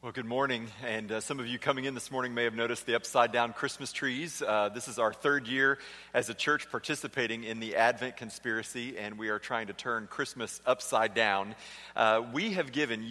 Well, good morning, and some of you coming in this morning may have noticed the upside-down Christmas trees. This is our third year as a church participating in the Advent Conspiracy, and we are trying to turn Christmas upside down. You have given,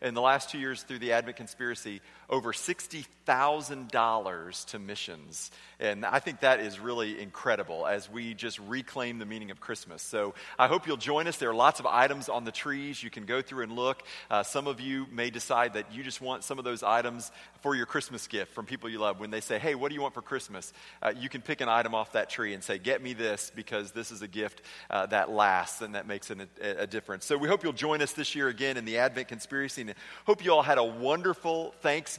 in the last 2 years through the Advent Conspiracy, over $60,000 to missions, and I think that is really incredible as we just reclaim the meaning of Christmas. So I hope you'll join us. There are lots of items on the trees. You can go through and look. Some of you may decide that you just want some of those items for your Christmas gift from people you love. When they say, hey, what do you want for Christmas? You can pick an item off that tree and say, get me this, because this is a gift that lasts and that makes a difference. So we hope you'll join us this year again in the Advent Conspiracy, and hope you all had a wonderful Thanksgiving.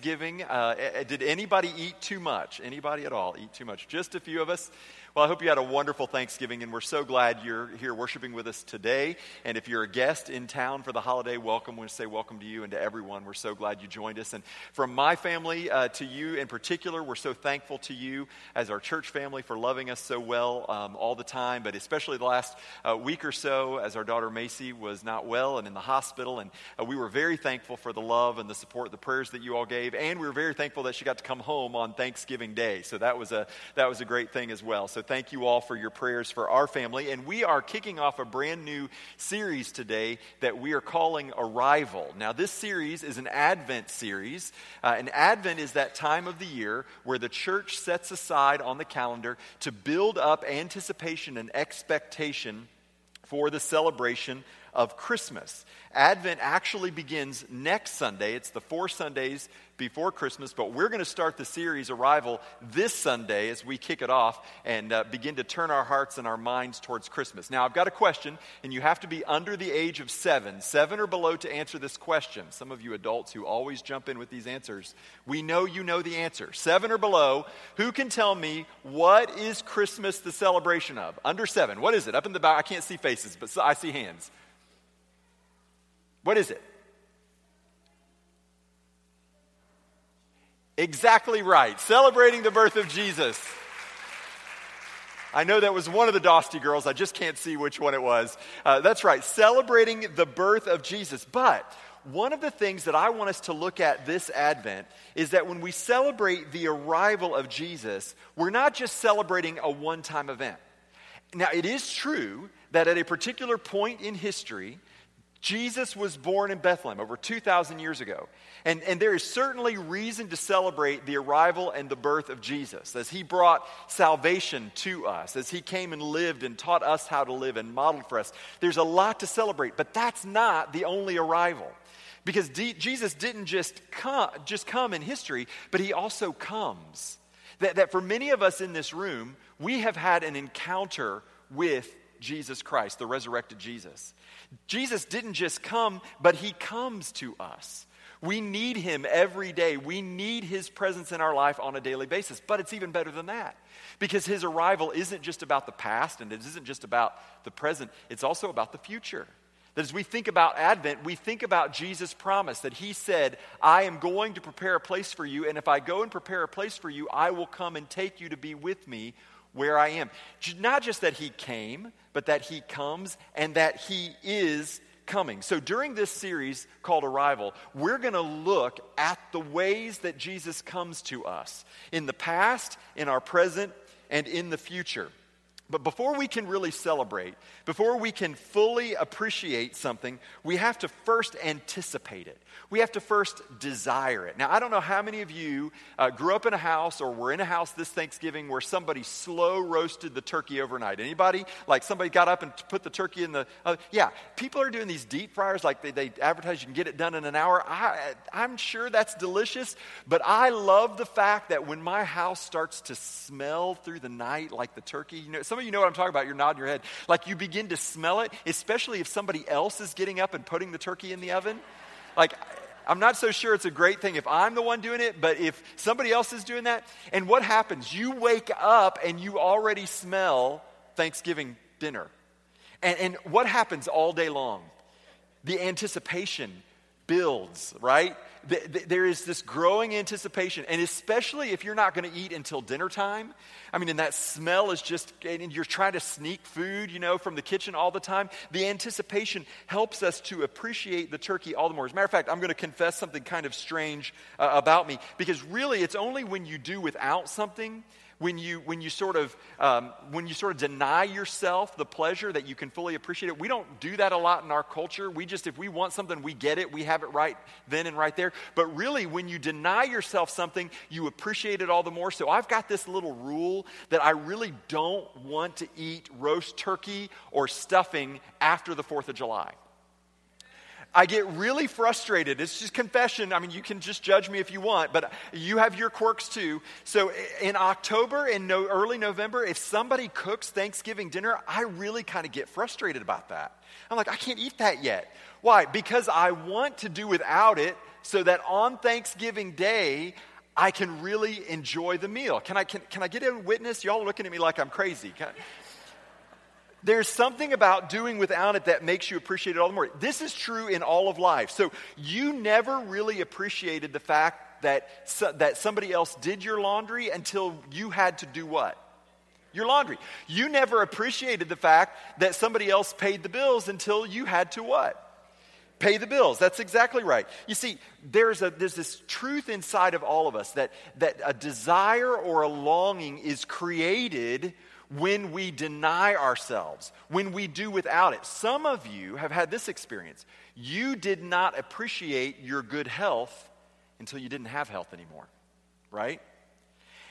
Did anybody eat too much? Anybody at all eat too much? Just a few of us. Well, I hope you had a wonderful Thanksgiving, and we're so glad you're here worshiping with us today. And if you're a guest in town for the holiday, welcome. We want to say welcome to you and to everyone. We're so glad you joined us. And from my family to you in particular, we're so thankful to you as our church family for loving us so well all the time, but especially the last week or so as our daughter Macy was not well and in the hospital. And we were very thankful for the love and the support, the prayers that you all gave. And we were very thankful that she got to come home on Thanksgiving Day. So that was a great thing as well. So thank you all for your prayers for our family. And we are kicking off a brand new series today that we are calling Arrival. Now, this series is an Advent series. And Advent is that time of the year where the church sets aside on the calendar to build up anticipation and expectation for the celebration of Christmas. Advent actually begins next Sunday. It's the 4 Sundays before Christmas, but we're going to start the series Arrival this Sunday as we kick it off and begin to turn our hearts and our minds towards Christmas. Now, I've got a question, and you have to be under the age of 7 or below to answer this question. Some of you adults who always jump in with these answers, we know you know the answer. 7 or below, who can tell me what is Christmas the celebration of? Under 7, what is it? Up in the back, I can't see faces, but I see hands. What is it? Exactly right. Celebrating the birth of Jesus. I know that was one of the Dosty girls. I just can't see which one it was. That's right. Celebrating the birth of Jesus. But one of the things that I want us to look at this Advent is that when we celebrate the arrival of Jesus, we're not just celebrating a one-time event. Now, it is true that at a particular point in history, Jesus was born in Bethlehem over 2,000 years ago. And there is certainly reason to celebrate the arrival and the birth of Jesus as he brought salvation to us, as he came and lived and taught us how to live and modeled for us. There's a lot to celebrate, but that's not the only arrival. Because Jesus didn't just come in history, but he also comes. That for many of us in this room, we have had an encounter with Jesus Christ, the resurrected Jesus. Jesus didn't just come, but he comes to us. We need him every day. We need his presence in our life on a daily basis. But it's even better than that, because his arrival isn't just about the past, and it isn't just about the present. It's also about the future. That as we think about Advent, we think about Jesus' promise that he said, I am going to prepare a place for you, and if I go and prepare a place for you, I will come and take you to be with me where I am. Not just that he came, but that he comes and that he is coming. So during this series called Arrival, we're going to look at the ways that Jesus comes to us in the past, in our present, and in the future. But before we can really celebrate, before we can fully appreciate something, we have to first anticipate it. We have to first desire it. Now, I don't know how many of you grew up in a house or were in a house this Thanksgiving where somebody slow roasted the turkey overnight. Anybody? Like somebody got up and put the turkey in the... yeah, people are doing these deep fryers like they advertise you can get it done in an hour. I'm sure that's delicious, but I love the fact that when my house starts to smell through the night like the turkey, you know, you know what I'm talking about. You're nodding your head. Like you begin to smell it, especially if somebody else is getting up and putting the turkey in the oven. Like, I'm not so sure it's a great thing if I'm the one doing it, but if somebody else is doing that, and what happens? You wake up and you already smell Thanksgiving dinner. And what happens all day long? The anticipation builds, right? There is this growing anticipation, and especially if you're not going to eat until dinner time. I mean, and that smell is just, and you're trying to sneak food, you know, from the kitchen all the time. The anticipation helps us to appreciate the turkey all the more. As a matter of fact, I'm going to confess something kind of strange about me, because really it's only when you do without something, when you sort of deny yourself the pleasure that you can fully appreciate it. We don't do that a lot in our culture. We just, if we want something, we get it. We have it right then and right there. But really, when you deny yourself something, you appreciate it all the more. So I've got this little rule that I really don't want to eat roast turkey or stuffing after the 4th of July. I get really frustrated. It's just confession. I mean, you can just judge me if you want, but you have your quirks too. So in October and early November, if somebody cooks Thanksgiving dinner, I really kind of get frustrated about that. I'm like, I can't eat that yet. Why? Because I want to do without it so that on Thanksgiving Day, I can really enjoy the meal. Can I get a witness? Y'all are looking at me like I'm crazy. There's something about doing without it that makes you appreciate it all the more. This is true in all of life. So you never really appreciated the fact that somebody else did your laundry until you had to do what? Your laundry. You never appreciated the fact that somebody else paid the bills until you had to what? Pay the bills. That's exactly right. You see, there's this truth inside of all of us that a desire or a longing is created when we deny ourselves, when we do without it. Some of you have had this experience. You did not appreciate your good health until you didn't have health anymore, right?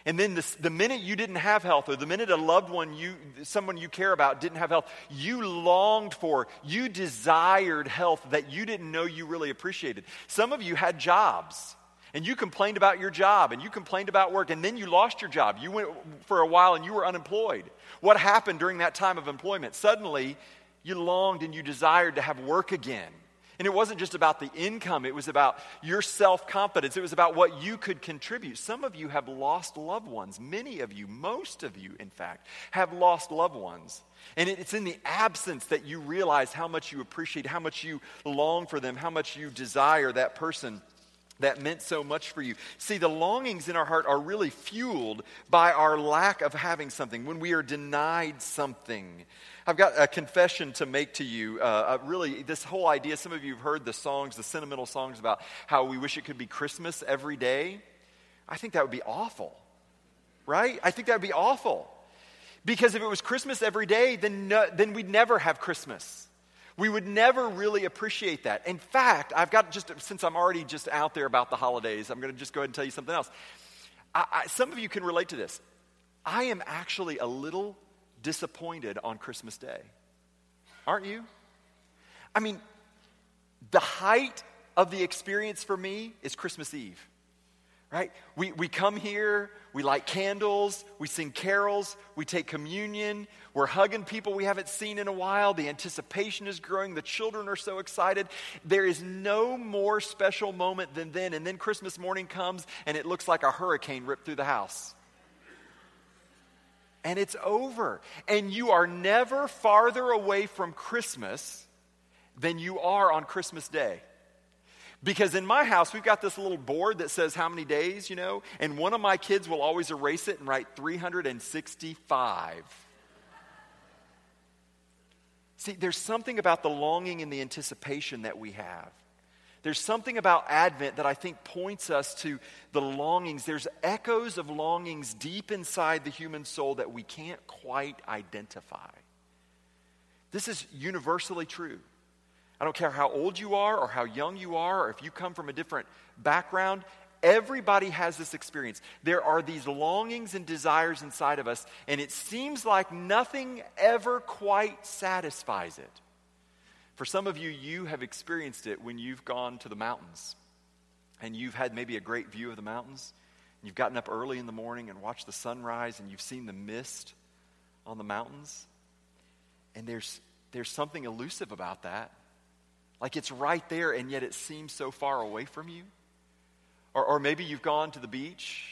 And then the minute you didn't have health, or the minute a loved one, someone you care about didn't have health, you longed for, you desired health that you didn't know you really appreciated. Some of you had jobs, and you complained about your job, and you complained about work, and then you lost your job. You went for a while, and you were unemployed. What happened during that time of employment? Suddenly, you longed and you desired to have work again. And it wasn't just about the income. It was about your self-confidence. It was about what you could contribute. Some of you have lost loved ones. Many of you, most of you, in fact, have lost loved ones. And it's in the absence that you realize how much you appreciate, how much you long for them, how much you desire that person that meant so much for you. See, the longings in our heart are really fueled by our lack of having something, when we are denied something. I've got a confession to make to you. Really, this whole idea, some of you have heard the songs, the sentimental songs about how we wish it could be Christmas every day. I think that would be awful, right? I think that would be awful. Because if it was Christmas every day, then we'd never have Christmas. We would never really appreciate that. In fact, I've got just, since I'm already just out there about the holidays, I'm going to just go ahead and tell you something else. Some of you can relate to this. I am actually a little disappointed on Christmas Day. Aren't you? I mean, the height of the experience for me is Christmas Eve, right? We come here, we light candles, we sing carols, we take communion, we're hugging people we haven't seen in a while, the anticipation is growing, the children are so excited. There is no more special moment than then, and then Christmas morning comes and it looks like a hurricane ripped through the house. And it's over. And you are never farther away from Christmas than you are on Christmas Day. Because in my house, we've got this little board that says how many days, you know, and one of my kids will always erase it and write 365. See, there's something about the longing and the anticipation that we have. There's something about Advent that I think points us to the longings. There's echoes of longings deep inside the human soul that we can't quite identify. This is universally true. I don't care how old you are or how young you are or if you come from a different background. Everybody has this experience. There are these longings and desires inside of us, and it seems like nothing ever quite satisfies it. For some of you, you have experienced it when you've gone to the mountains, and you've had maybe a great view of the mountains, and you've gotten up early in the morning and watched the sunrise, and you've seen the mist on the mountains, and there's something elusive about that. Like it's right there, and yet it seems so far away from you. Or maybe you've gone to the beach,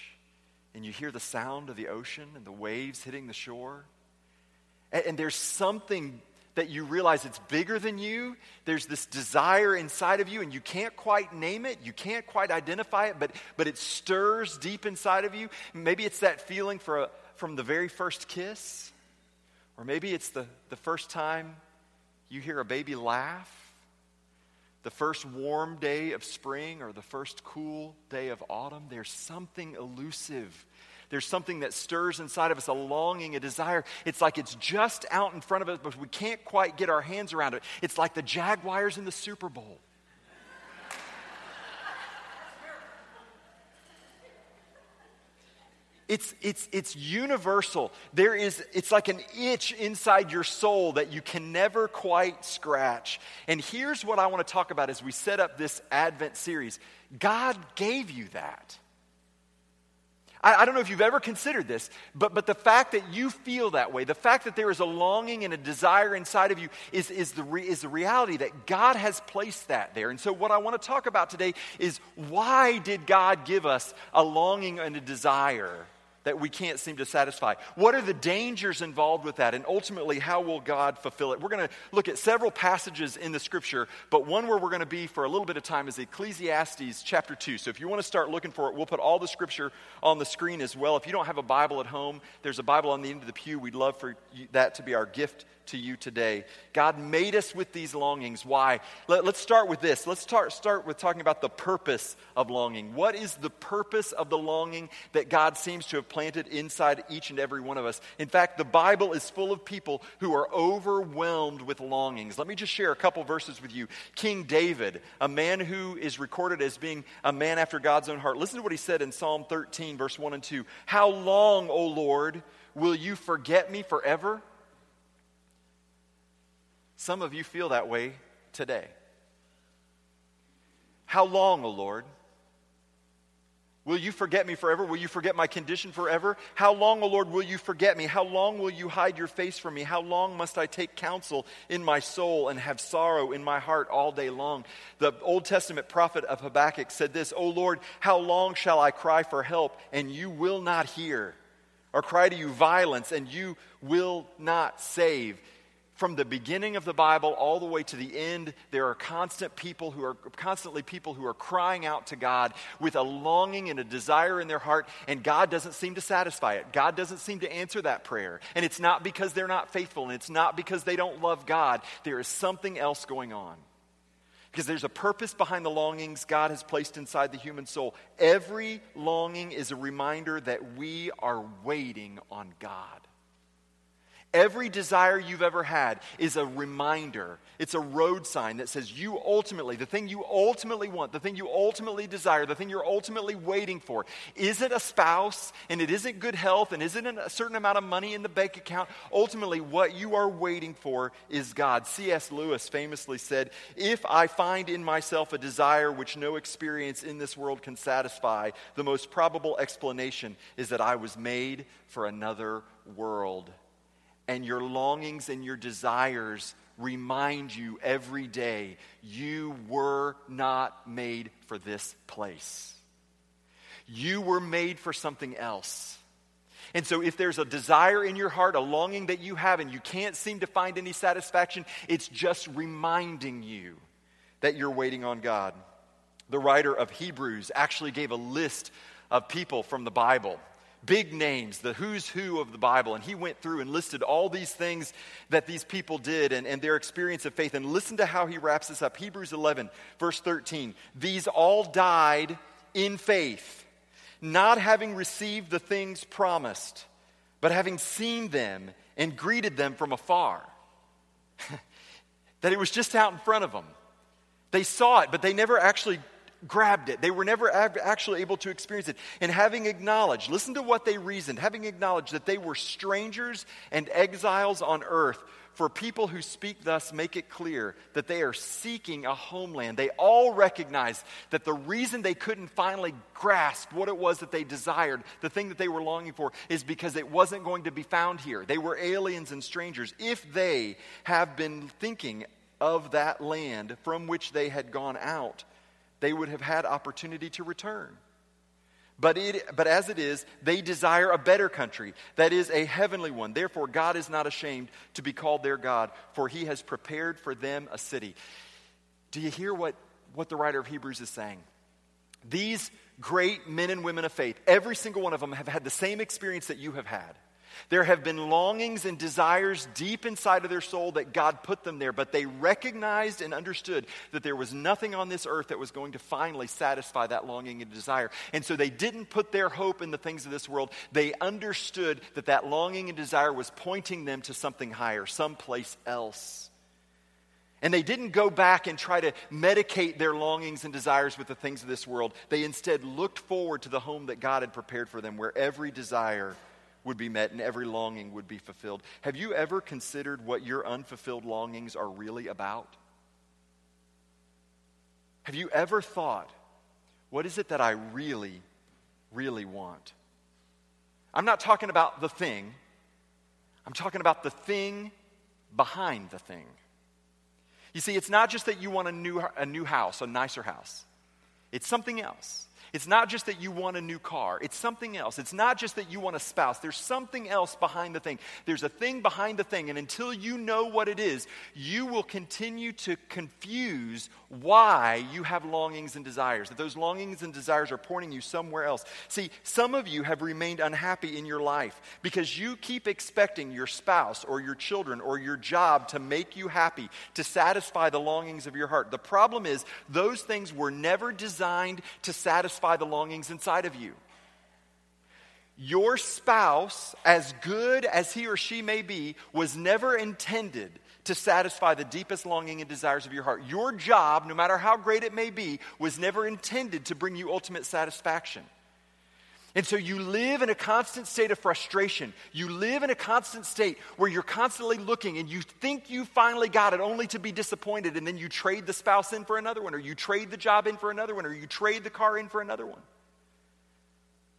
and you hear the sound of the ocean and the waves hitting the shore. And there's something that you realize it's bigger than you. There's this desire inside of you, and you can't quite name it. You can't quite identify it, but it stirs deep inside of you. Maybe it's that feeling from the very first kiss, or maybe it's the first time you hear a baby laugh, the first warm day of spring, or the first cool day of autumn. There's something elusive. There's something that stirs inside of us, a longing, a desire. It's like it's just out in front of us, but we can't quite get our hands around it. It's like the Jaguars in the Super Bowl. It's universal. It's like an itch inside your soul that you can never quite scratch. And here's what I want to talk about as we set up this Advent series. God gave you that. I don't know if you've ever considered this, but the fact that you feel that way, the fact that there is a longing and a desire inside of you is the reality that God has placed that there. And so what I want to talk about today is, why did God give us a longing and a desire that we can't seem to satisfy? What are the dangers involved with that? And ultimately, how will God fulfill it? We're going to look at several passages in the Scripture, but one where we're going to be for a little bit of time is Ecclesiastes chapter 2. So if you want to start looking for it, we'll put all the Scripture on the screen as well. If you don't have a Bible at home, there's a Bible on the end of the pew. We'd love for that to be our gift to you today. God made us with these longings. Why? Let's start with this. Let's start with talking about the purpose of longing. What is the purpose of the longing that God seems to have planted inside each and every one of us? In fact, the Bible is full of people who are overwhelmed with longings. Let me just share a couple verses with you. King David, a man who is recorded as being a man after God's own heart. Listen to what he said in Psalm 13, verse 1 and 2. How long, O Lord, will you forget me forever? Some of you feel that way today. How long, O Lord? Will you forget me forever? Will you forget my condition forever? How long, O Lord, will you forget me? How long will you hide your face from me? How long must I take counsel in my soul and have sorrow in my heart all day long? The Old Testament prophet of Habakkuk said this, O Lord, how long shall I cry for help and you will not hear? Or cry to you violence and you will not save? From the beginning of the Bible all the way to the end, there are constantly people who are crying out to God with a longing and a desire in their heart, and God doesn't seem to satisfy it. God doesn't seem to answer that prayer. And it's not because they're not faithful, and it's not because they don't love God. There is something else going on. Because there's a purpose behind the longings God has placed inside the human soul. Every longing is a reminder that we are waiting on God. Every desire you've ever had is a reminder. It's a road sign that says you ultimately, the thing you ultimately want, the thing you ultimately desire, the thing you're ultimately waiting for, isn't a spouse, and it isn't good health, and isn't a certain amount of money in the bank account. Ultimately, what you are waiting for is God. C.S. Lewis famously said, if I find in myself a desire which no experience in this world can satisfy, the most probable explanation is that I was made for another world. And your longings and your desires remind you every day, you were not made for this place. You were made for something else. And so if there's a desire in your heart, a longing that you have, and you can't seem to find any satisfaction, it's just reminding you that you're waiting on God. The writer of Hebrews actually gave a list of people from the Bible. Big names, the who's who of the Bible. And he went through and listed all these things that these people did and their experience of faith. And listen to how he wraps this up. Hebrews 11, verse 13. These all died in faith, not having received the things promised, but having seen them and greeted them from afar. That it was just out in front of them. They saw it, but they never actually grabbed it. They were never actually able to experience it. And having acknowledged, listen to what they reasoned, having acknowledged that they were strangers and exiles on earth, for people who speak thus make it clear that they are seeking a homeland. They all recognized that the reason they couldn't finally grasp what it was that they desired, the thing that they were longing for, is because it wasn't going to be found here. They were aliens and strangers. If they have been thinking of that land from which they had gone out, they would have had opportunity to return. But as it is, they desire a better country, that is, a heavenly one. Therefore, God is not ashamed to be called their God, for he has prepared for them a city. Do you hear what the writer of Hebrews is saying? These great men and women of faith, every single one of them have had the same experience that you have had. There have been longings and desires deep inside of their soul that God put them there, but they recognized and understood that there was nothing on this earth that was going to finally satisfy that longing and desire. And so they didn't put their hope in the things of this world. They understood that that longing and desire was pointing them to something higher, someplace else. And they didn't go back and try to medicate their longings and desires with the things of this world. They instead looked forward to the home that God had prepared for them, where every desire would be met and every longing would be fulfilled. Have you ever considered what your unfulfilled longings are really about? Have you ever thought, what is it that I really, really want? I'm not talking about the thing. I'm talking about the thing behind the thing. You see, it's not just that you want a new house, a nicer house. It's something else. It's not just that you want a new car. It's something else. It's not just that you want a spouse. There's something else behind the thing. There's a thing behind the thing. And until you know what it is, you will continue to confuse why you have longings and desires, that those longings and desires are pointing you somewhere else. See, some of you have remained unhappy in your life because you keep expecting your spouse or your children or your job to make you happy, to satisfy the longings of your heart. The problem is those things were never designed to satisfy the longings inside of you. Your spouse, as good as he or she may be, was never intended to satisfy the deepest longing and desires of your heart. Your job, no matter how great it may be, was never intended to bring you ultimate satisfaction. And so you live in a constant state of frustration. You live in a constant state where you're constantly looking and you think you finally got it, only to be disappointed, and then you trade the spouse in for another one, or you trade the job in for another one, or you trade the car in for another one.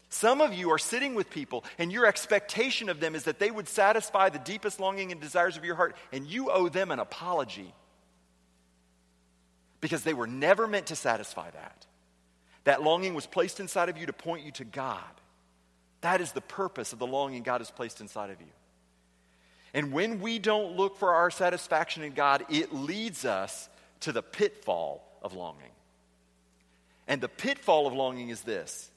Some of you are sitting with people and your expectation of them is that they would satisfy the deepest longing and desires of your heart, and you owe them an apology because they were never meant to satisfy that. That longing was placed inside of you to point you to God. That is the purpose of the longing God has placed inside of you. And when we don't look for our satisfaction in God, it leads us to the pitfall of longing. And the pitfall of longing is this: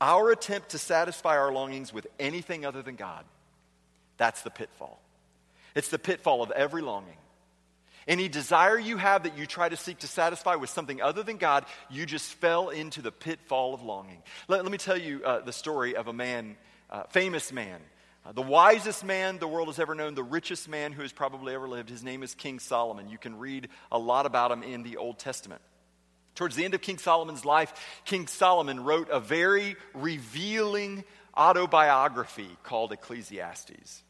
our attempt to satisfy our longings with anything other than God. That's the pitfall. It's the pitfall of every longing. Any desire you have that you try to seek to satisfy with something other than God, you just fell into the pitfall of longing. Let me tell you the story of a man, famous man, the wisest man the world has ever known, the richest man who has probably ever lived. His name is King Solomon. You can read a lot about him in the Old Testament. Towards the end of King Solomon's life, King Solomon wrote a very revealing autobiography called Ecclesiastes.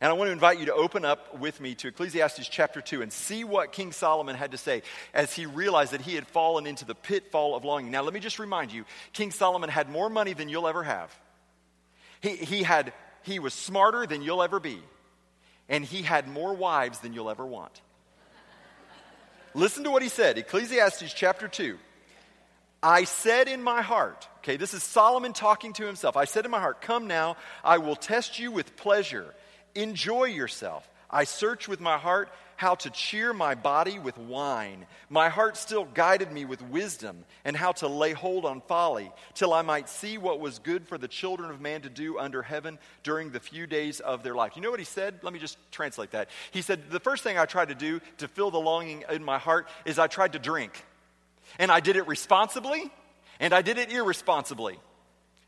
And I want to invite you to open up with me to Ecclesiastes chapter 2 and see what King Solomon had to say as he realized that he had fallen into the pitfall of longing. Now, let me just remind you, King Solomon had more money than you'll ever have. He was smarter than you'll ever be. And he had more wives than you'll ever want. Listen to what he said, Ecclesiastes chapter 2. I said in my heart, okay, this is Solomon talking to himself. I said in my heart, come now, I will test you with pleasure. Enjoy yourself. I search with my heart how to cheer my body with wine. My heart still guided me with wisdom and how to lay hold on folly, till I might see what was good for the children of man to do under heaven during the few days of their life. You know what he said? Let me just translate that. He said, the first thing I tried to do to fill the longing in my heart is I tried to drink. And I did it responsibly, and I did it irresponsibly.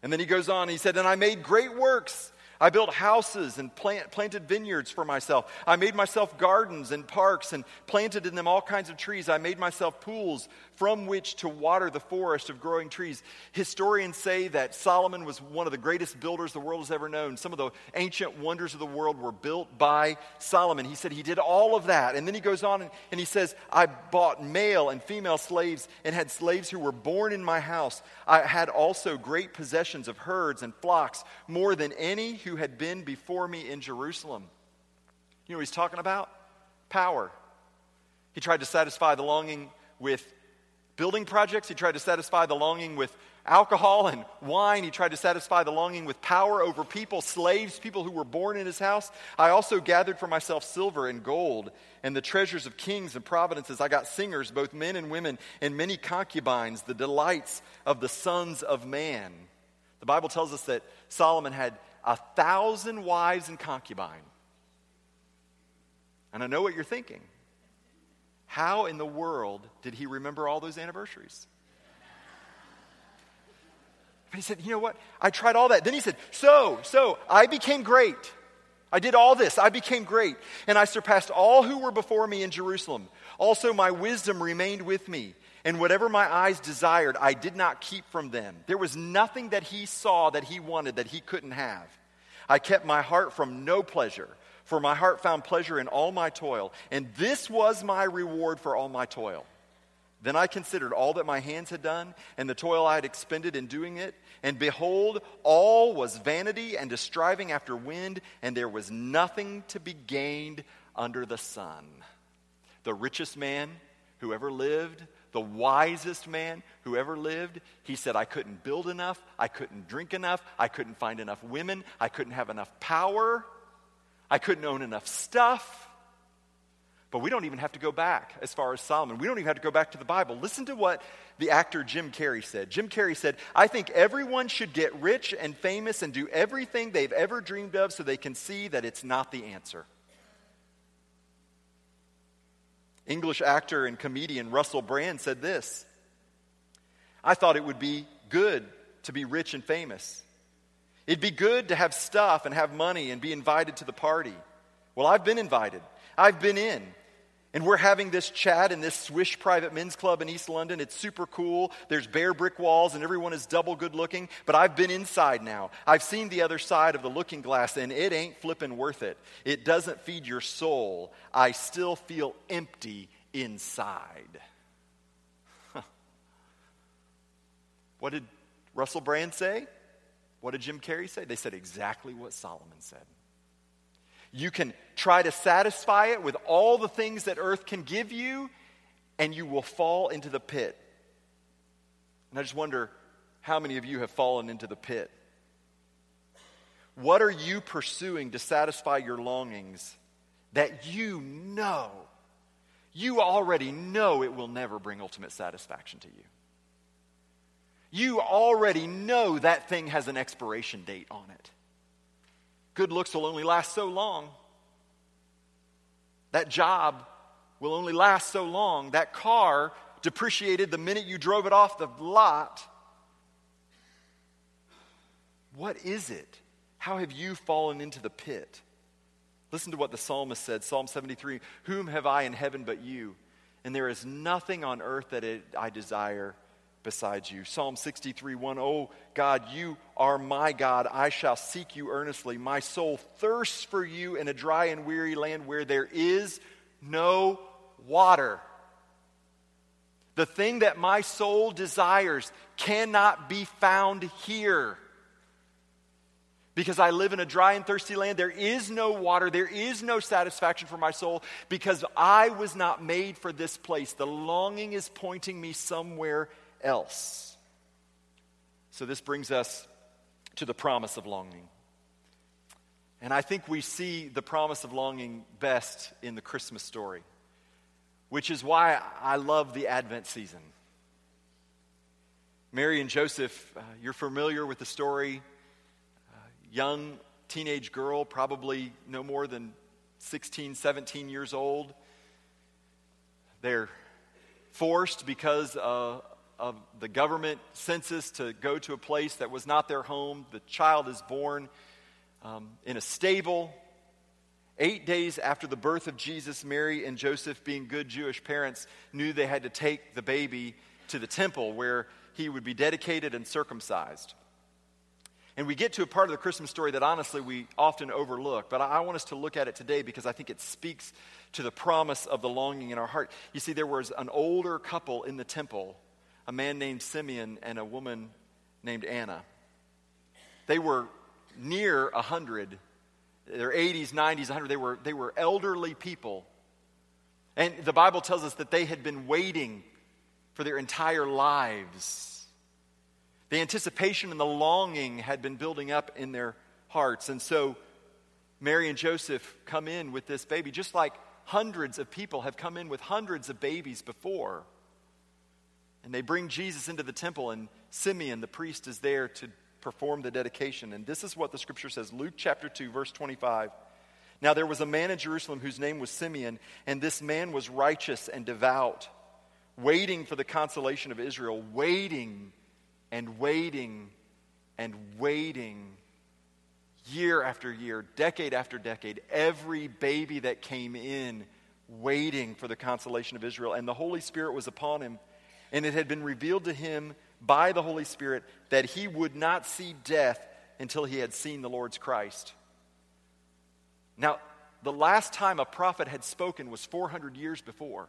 And then he goes on, he said, and I made great works. I built houses and planted vineyards for myself. I made myself gardens and parks and planted in them all kinds of trees. I made myself pools from which to water the forest of growing trees. Historians say that Solomon was one of the greatest builders the world has ever known. Some of the ancient wonders of the world were built by Solomon. He said he did all of that. And then he goes on and he says, I bought male and female slaves and had slaves who were born in my house. I had also great possessions of herds and flocks, more than any who had been before me in Jerusalem. You know what he's talking about? Power. He tried to satisfy the longing with building projects. He tried to satisfy the longing with alcohol and wine. He tried to satisfy the longing with power over people, slaves, people who were born in his house. I also gathered for myself silver and gold and the treasures of kings and providences. I got singers, both men and women, and many concubines, the delights of the sons of man. The Bible tells us that Solomon had 1,000 wives and concubines. And I know what you're thinking. How in the world did he remember all those anniversaries? But he said, you know what? I tried all that. Then he said, so I became great. I did all this. I became great. And I surpassed all who were before me in Jerusalem. Also, my wisdom remained with me. And whatever my eyes desired, I did not keep from them. There was nothing that he saw that he wanted that he couldn't have. I kept my heart from no pleasure, for my heart found pleasure in all my toil. And this was my reward for all my toil. Then I considered all that my hands had done and the toil I had expended in doing it. And behold, all was vanity and a striving after wind, and there was nothing to be gained under the sun. The richest man who ever lived, the wisest man who ever lived, he said, I couldn't build enough, I couldn't drink enough, I couldn't find enough women, I couldn't have enough power, I couldn't own enough stuff. But we don't even have to go back as far as Solomon. We don't even have to go back to the Bible. Listen to what the actor Jim Carrey said. Jim Carrey said, I think everyone should get rich and famous and do everything they've ever dreamed of so they can see that it's not the answer. English actor and comedian Russell Brand said this. I thought it would be good to be rich and famous. It'd be good to have stuff and have money and be invited to the party. Well, I've been invited. I've been in. And we're having this chat in this Swish private men's club in East London. It's super cool. There's bare brick walls and everyone is double good looking. But I've been inside now. I've seen the other side of the looking glass and it ain't flipping worth it. It doesn't feed your soul. I still feel empty inside. Huh. What did Russell Brand say? What did Jim Carrey say? They said exactly what Solomon said. You can try to satisfy it with all the things that earth can give you, and you will fall into the pit. And I just wonder how many of you have fallen into the pit. What are you pursuing to satisfy your longings that you know, you already know it will never bring ultimate satisfaction to you? You already know that thing has an expiration date on it. Good looks will only last so long. That job will only last so long. That car depreciated the minute you drove it off the lot. What is it? How have you fallen into the pit? Listen to what the psalmist said, Psalm 73, whom have I in heaven but you? And there is nothing on earth that I desire besides you. Psalm 63:1. Oh God, you are my God. I shall seek you earnestly. My soul thirsts for you in a dry and weary land where there is no water. The thing that my soul desires cannot be found here. Because I live in a dry and thirsty land, there is no water, there is no satisfaction for my soul, because I was not made for this place. The longing is pointing me somewhere else. So this brings us to the promise of longing. And I think we see the promise of longing best in the Christmas story, which is why I love the Advent season. Mary and Joseph, you're familiar with the story. Young teenage girl, probably no more than 16, 17 years old. They're forced because of the government census to go to a place that was not their home. The child is born in a stable. 8 days after the birth of Jesus, Mary and Joseph, being good Jewish parents, knew they had to take the baby to the temple where he would be dedicated and circumcised. And we get to a part of the Christmas story that honestly we often overlook, but I want us to look at it today because I think it speaks to the promise of the longing in our heart. You see, there was an older couple in the temple, a man named Simeon and a woman named Anna. They were near 100, their 80s, 90s, 100. They were elderly people. And the Bible tells us that they had been waiting for their entire lives. The anticipation and the longing had been building up in their hearts. And so Mary and Joseph come in with this baby, just like hundreds of people have come in with hundreds of babies before. And they bring Jesus into the temple, and Simeon, the priest, is there to perform the dedication. And this is what the scripture says, Luke chapter 2, verse 25. Now there was a man in Jerusalem whose name was Simeon, and this man was righteous and devout, waiting for the consolation of Israel, waiting and waiting and waiting, year after year, decade after decade, every baby that came in, waiting for the consolation of Israel. And the Holy Spirit was upon him, and it had been revealed to him by the Holy Spirit that he would not see death until he had seen the Lord's Christ. Now, the last time a prophet had spoken was 400 years before.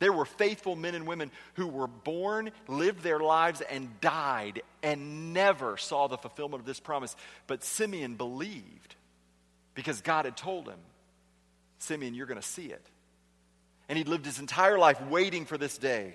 There were faithful men and women who were born, lived their lives, and died, and never saw the fulfillment of this promise. But Simeon believed because God had told him, Simeon, you're going to see it. And he'd lived his entire life waiting for this day.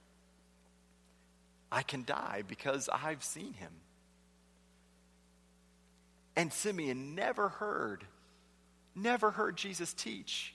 I can die because I've seen him. And Simeon never heard Jesus teach.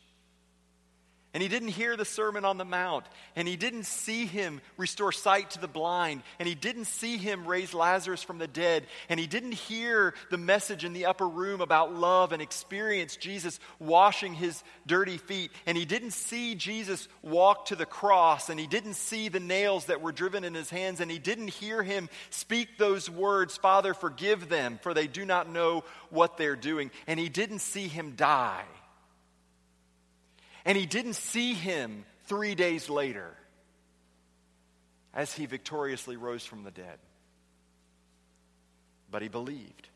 And he didn't hear the Sermon on the Mount. And he didn't see him restore sight to the blind. And he didn't see him raise Lazarus from the dead. And he didn't hear the message in the upper room about love and experience Jesus washing his dirty feet. And he didn't see Jesus walk to the cross. And he didn't see the nails that were driven in his hands. And he didn't hear him speak those words, Father, forgive them, for they do not know what they're doing. And he didn't see him die. And he didn't see him 3 days later as he victoriously rose from the dead. But he believed.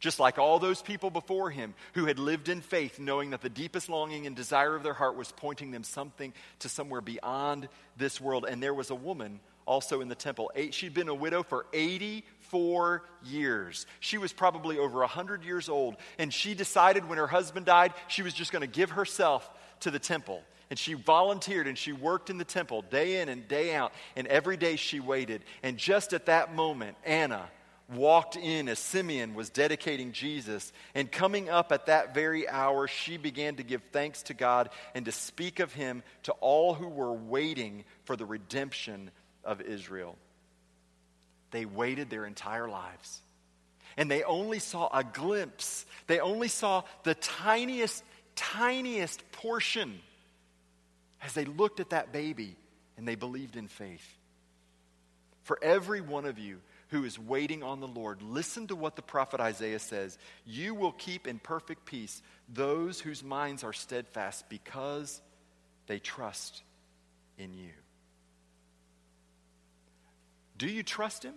Just like all those people before him who had lived in faith, knowing that the deepest longing and desire of their heart was pointing them something to somewhere beyond this world. And there was a woman also in the temple. She'd been a widow for 84 years. She was probably over 100 years old. And she decided when her husband died, she was just going to give herself to the temple. And she volunteered and she worked in the temple day in and day out. And every day she waited. And just at that moment, Anna walked in as Simeon was dedicating Jesus. And coming up at that very hour, she began to give thanks to God and to speak of him to all who were waiting for the redemption of Israel. They waited their entire lives. And they only saw a glimpse. They only saw the tiniest portion as they looked at that baby and they believed in faith. For every one of you who is waiting on the Lord, listen to what the prophet Isaiah says. You will keep in perfect peace those whose minds are steadfast because they trust in you. Do you trust him?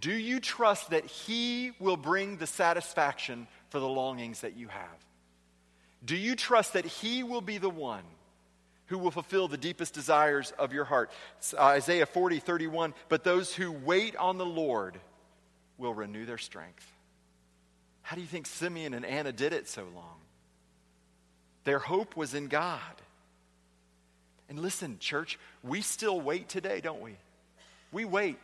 Do you trust that he will bring the satisfaction for the longings that you have? Do you trust that he will be the one who will fulfill the deepest desires of your heart? Isaiah 40:31, but those who wait on the Lord will renew their strength. How do you think Simeon and Anna did it so long? Their hope was in God. And listen, church, we still wait today, don't we? We wait.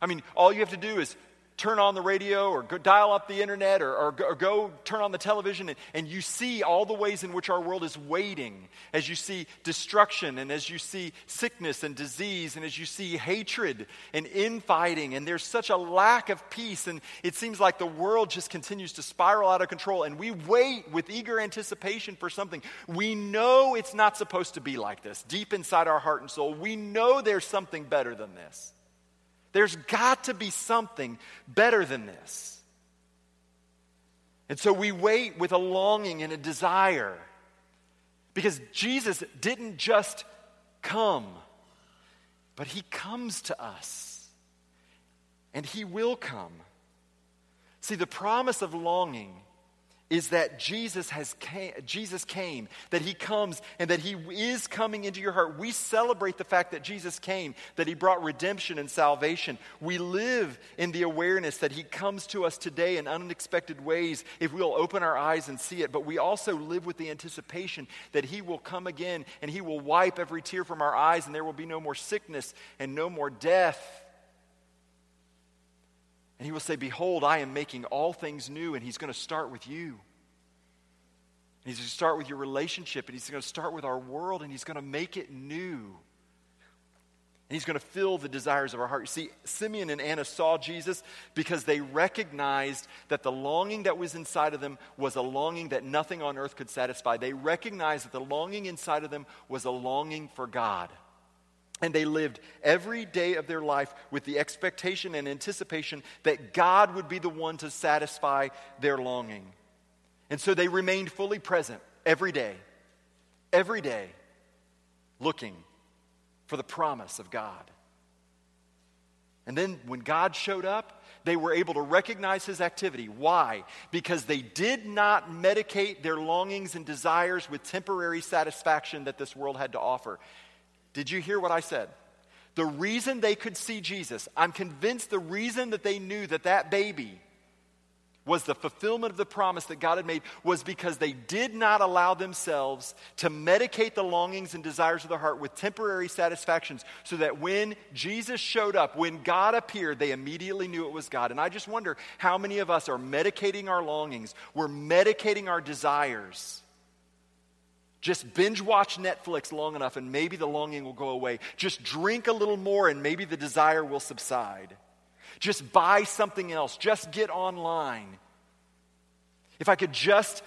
I mean, all you have to do is turn on the radio or go dial up the internet or go turn on the television and you see all the ways in which our world is waiting. As you see destruction and as you see sickness and disease and as you see hatred and infighting and there's such a lack of peace and it seems like the world just continues to spiral out of control and we wait with eager anticipation for something. We know it's not supposed to be like this. Deep inside our heart and soul, we know there's something better than this. There's got to be something better than this. And so we wait with a longing and a desire. Because Jesus didn't just come, but he comes to us. And he will come. See, the promise of longing is that Jesus came, that he comes, and that he is coming into your heart. We celebrate the fact that Jesus came, that he brought redemption and salvation. We live in the awareness that he comes to us today in unexpected ways if we'll open our eyes and see it. But we also live with the anticipation that he will come again, and he will wipe every tear from our eyes, and there will be no more sickness and no more death. And he will say, behold, I am making all things new. And he's going to start with you. And he's going to start with your relationship. And he's going to start with our world. And he's going to make it new. And he's going to fill the desires of our heart. You see, Simeon and Anna saw Jesus because they recognized that the longing that was inside of them was a longing that nothing on earth could satisfy. They recognized that the longing inside of them was a longing for God. And they lived every day of their life with the expectation and anticipation that God would be the one to satisfy their longing. And so they remained fully present every day, looking for the promise of God. And then when God showed up, they were able to recognize his activity. Why? Because they did not medicate their longings and desires with temporary satisfaction that this world had to offer. Did you hear what I said? The reason they could see Jesus, I'm convinced the reason that they knew that that baby was the fulfillment of the promise that God had made was because they did not allow themselves to medicate the longings and desires of their heart with temporary satisfactions so that when Jesus showed up, when God appeared, they immediately knew it was God. And I just wonder how many of us are medicating our longings, we're medicating our desires. Just binge watch Netflix long enough and maybe the longing will go away. Just drink a little more and maybe the desire will subside. Just buy something else. Just get online. If I could just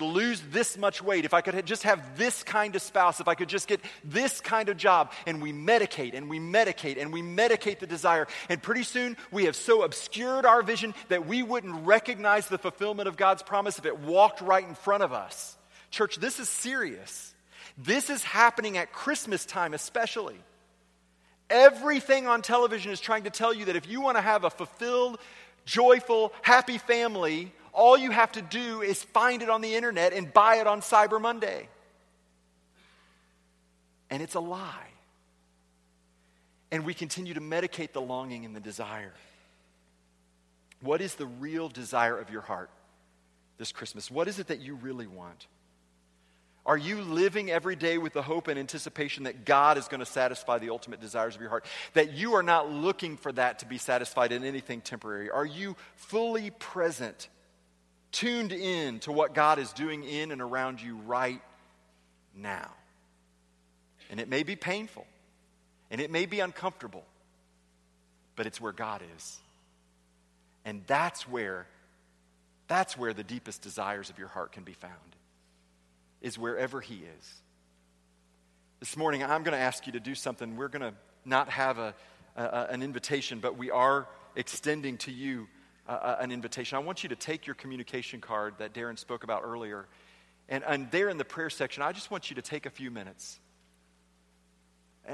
lose this much weight, if I could just have this kind of spouse, if I could just get this kind of job, and we medicate, and we medicate, and we medicate the desire, and pretty soon we have so obscured our vision that we wouldn't recognize the fulfillment of God's promise if it walked right in front of us. Church, this is serious. This is happening at Christmas time especially. Everything on television is trying to tell you that if you want to have a fulfilled, joyful, happy family, all you have to do is find it on the internet and buy it on Cyber Monday. And it's a lie. And we continue to medicate the longing and the desire. What is the real desire of your heart? This Christmas, what is it that you really want? Are you living every day with the hope and anticipation that God is going to satisfy the ultimate desires of your heart? That you are not looking for that to be satisfied in anything temporary? Are you fully present, tuned in to what God is doing in and around you right now? And it may be painful, and it may be uncomfortable, but it's where God is. And that's where the deepest desires of your heart can be found, is wherever he is. This morning, I'm going to ask you to do something. We're going to not have an invitation, but we are extending to you an invitation. I want you to take your communication card that Darren spoke about earlier, and there in the prayer section, I just want you to take a few minutes.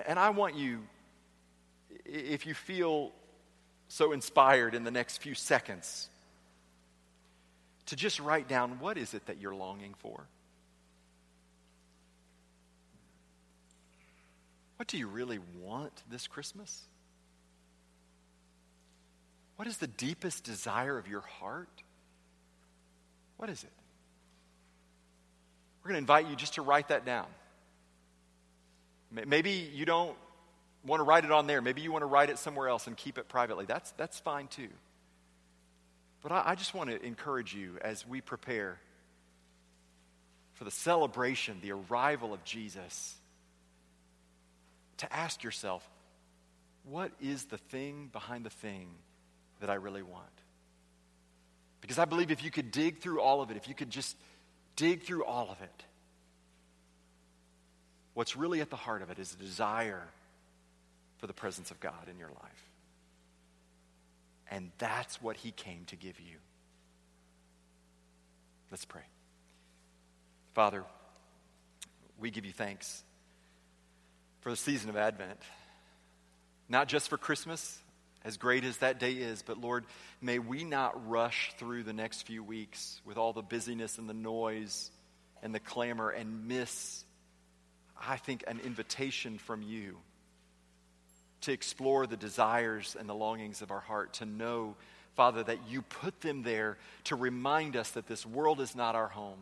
And I want you, if you feel so inspired in the next few seconds, to just write down, what is it that you're longing for? What do you really want this Christmas? What is the deepest desire of your heart? What is it? We're going to invite you just to write that down. Maybe you don't want to write it on there. Maybe you want to write it somewhere else and keep it privately. That's fine too. But I just want to encourage you as we prepare for the celebration, the arrival of Jesus, to ask yourself, what is the thing behind the thing that I really want? Because I believe if you could dig through all of it, if you could just dig through all of it, what's really at the heart of it is a desire for the presence of God in your life. And that's what he came to give you. Let's pray. Father, we give you thanks for the season of Advent. Not just for Christmas, as great as that day is, but Lord, may we not rush through the next few weeks with all the busyness and the noise and the clamor and miss, I think, an invitation from you to explore the desires and the longings of our heart, to know, Father, that you put them there to remind us that this world is not our home.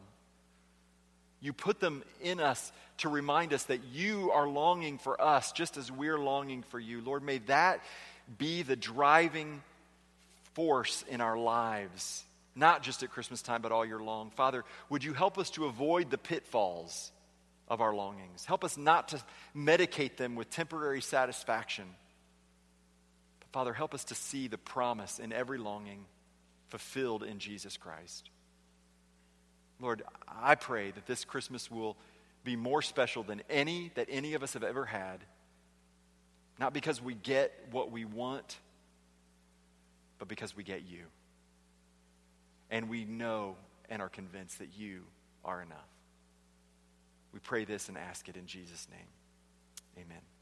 You put them in us to remind us that you are longing for us just as we're longing for you. Lord, may that be the driving force in our lives, not just at Christmas time, but all year long. Father, would you help us to avoid the pitfalls of our longings? Help us not to medicate them with temporary satisfaction. But Father, help us to see the promise in every longing fulfilled in Jesus Christ. Lord, I pray that this Christmas will be more special than any of us have ever had. Not because we get what we want, but because we get you. And we know and are convinced that you are enough. We pray this and ask it in Jesus' name. Amen.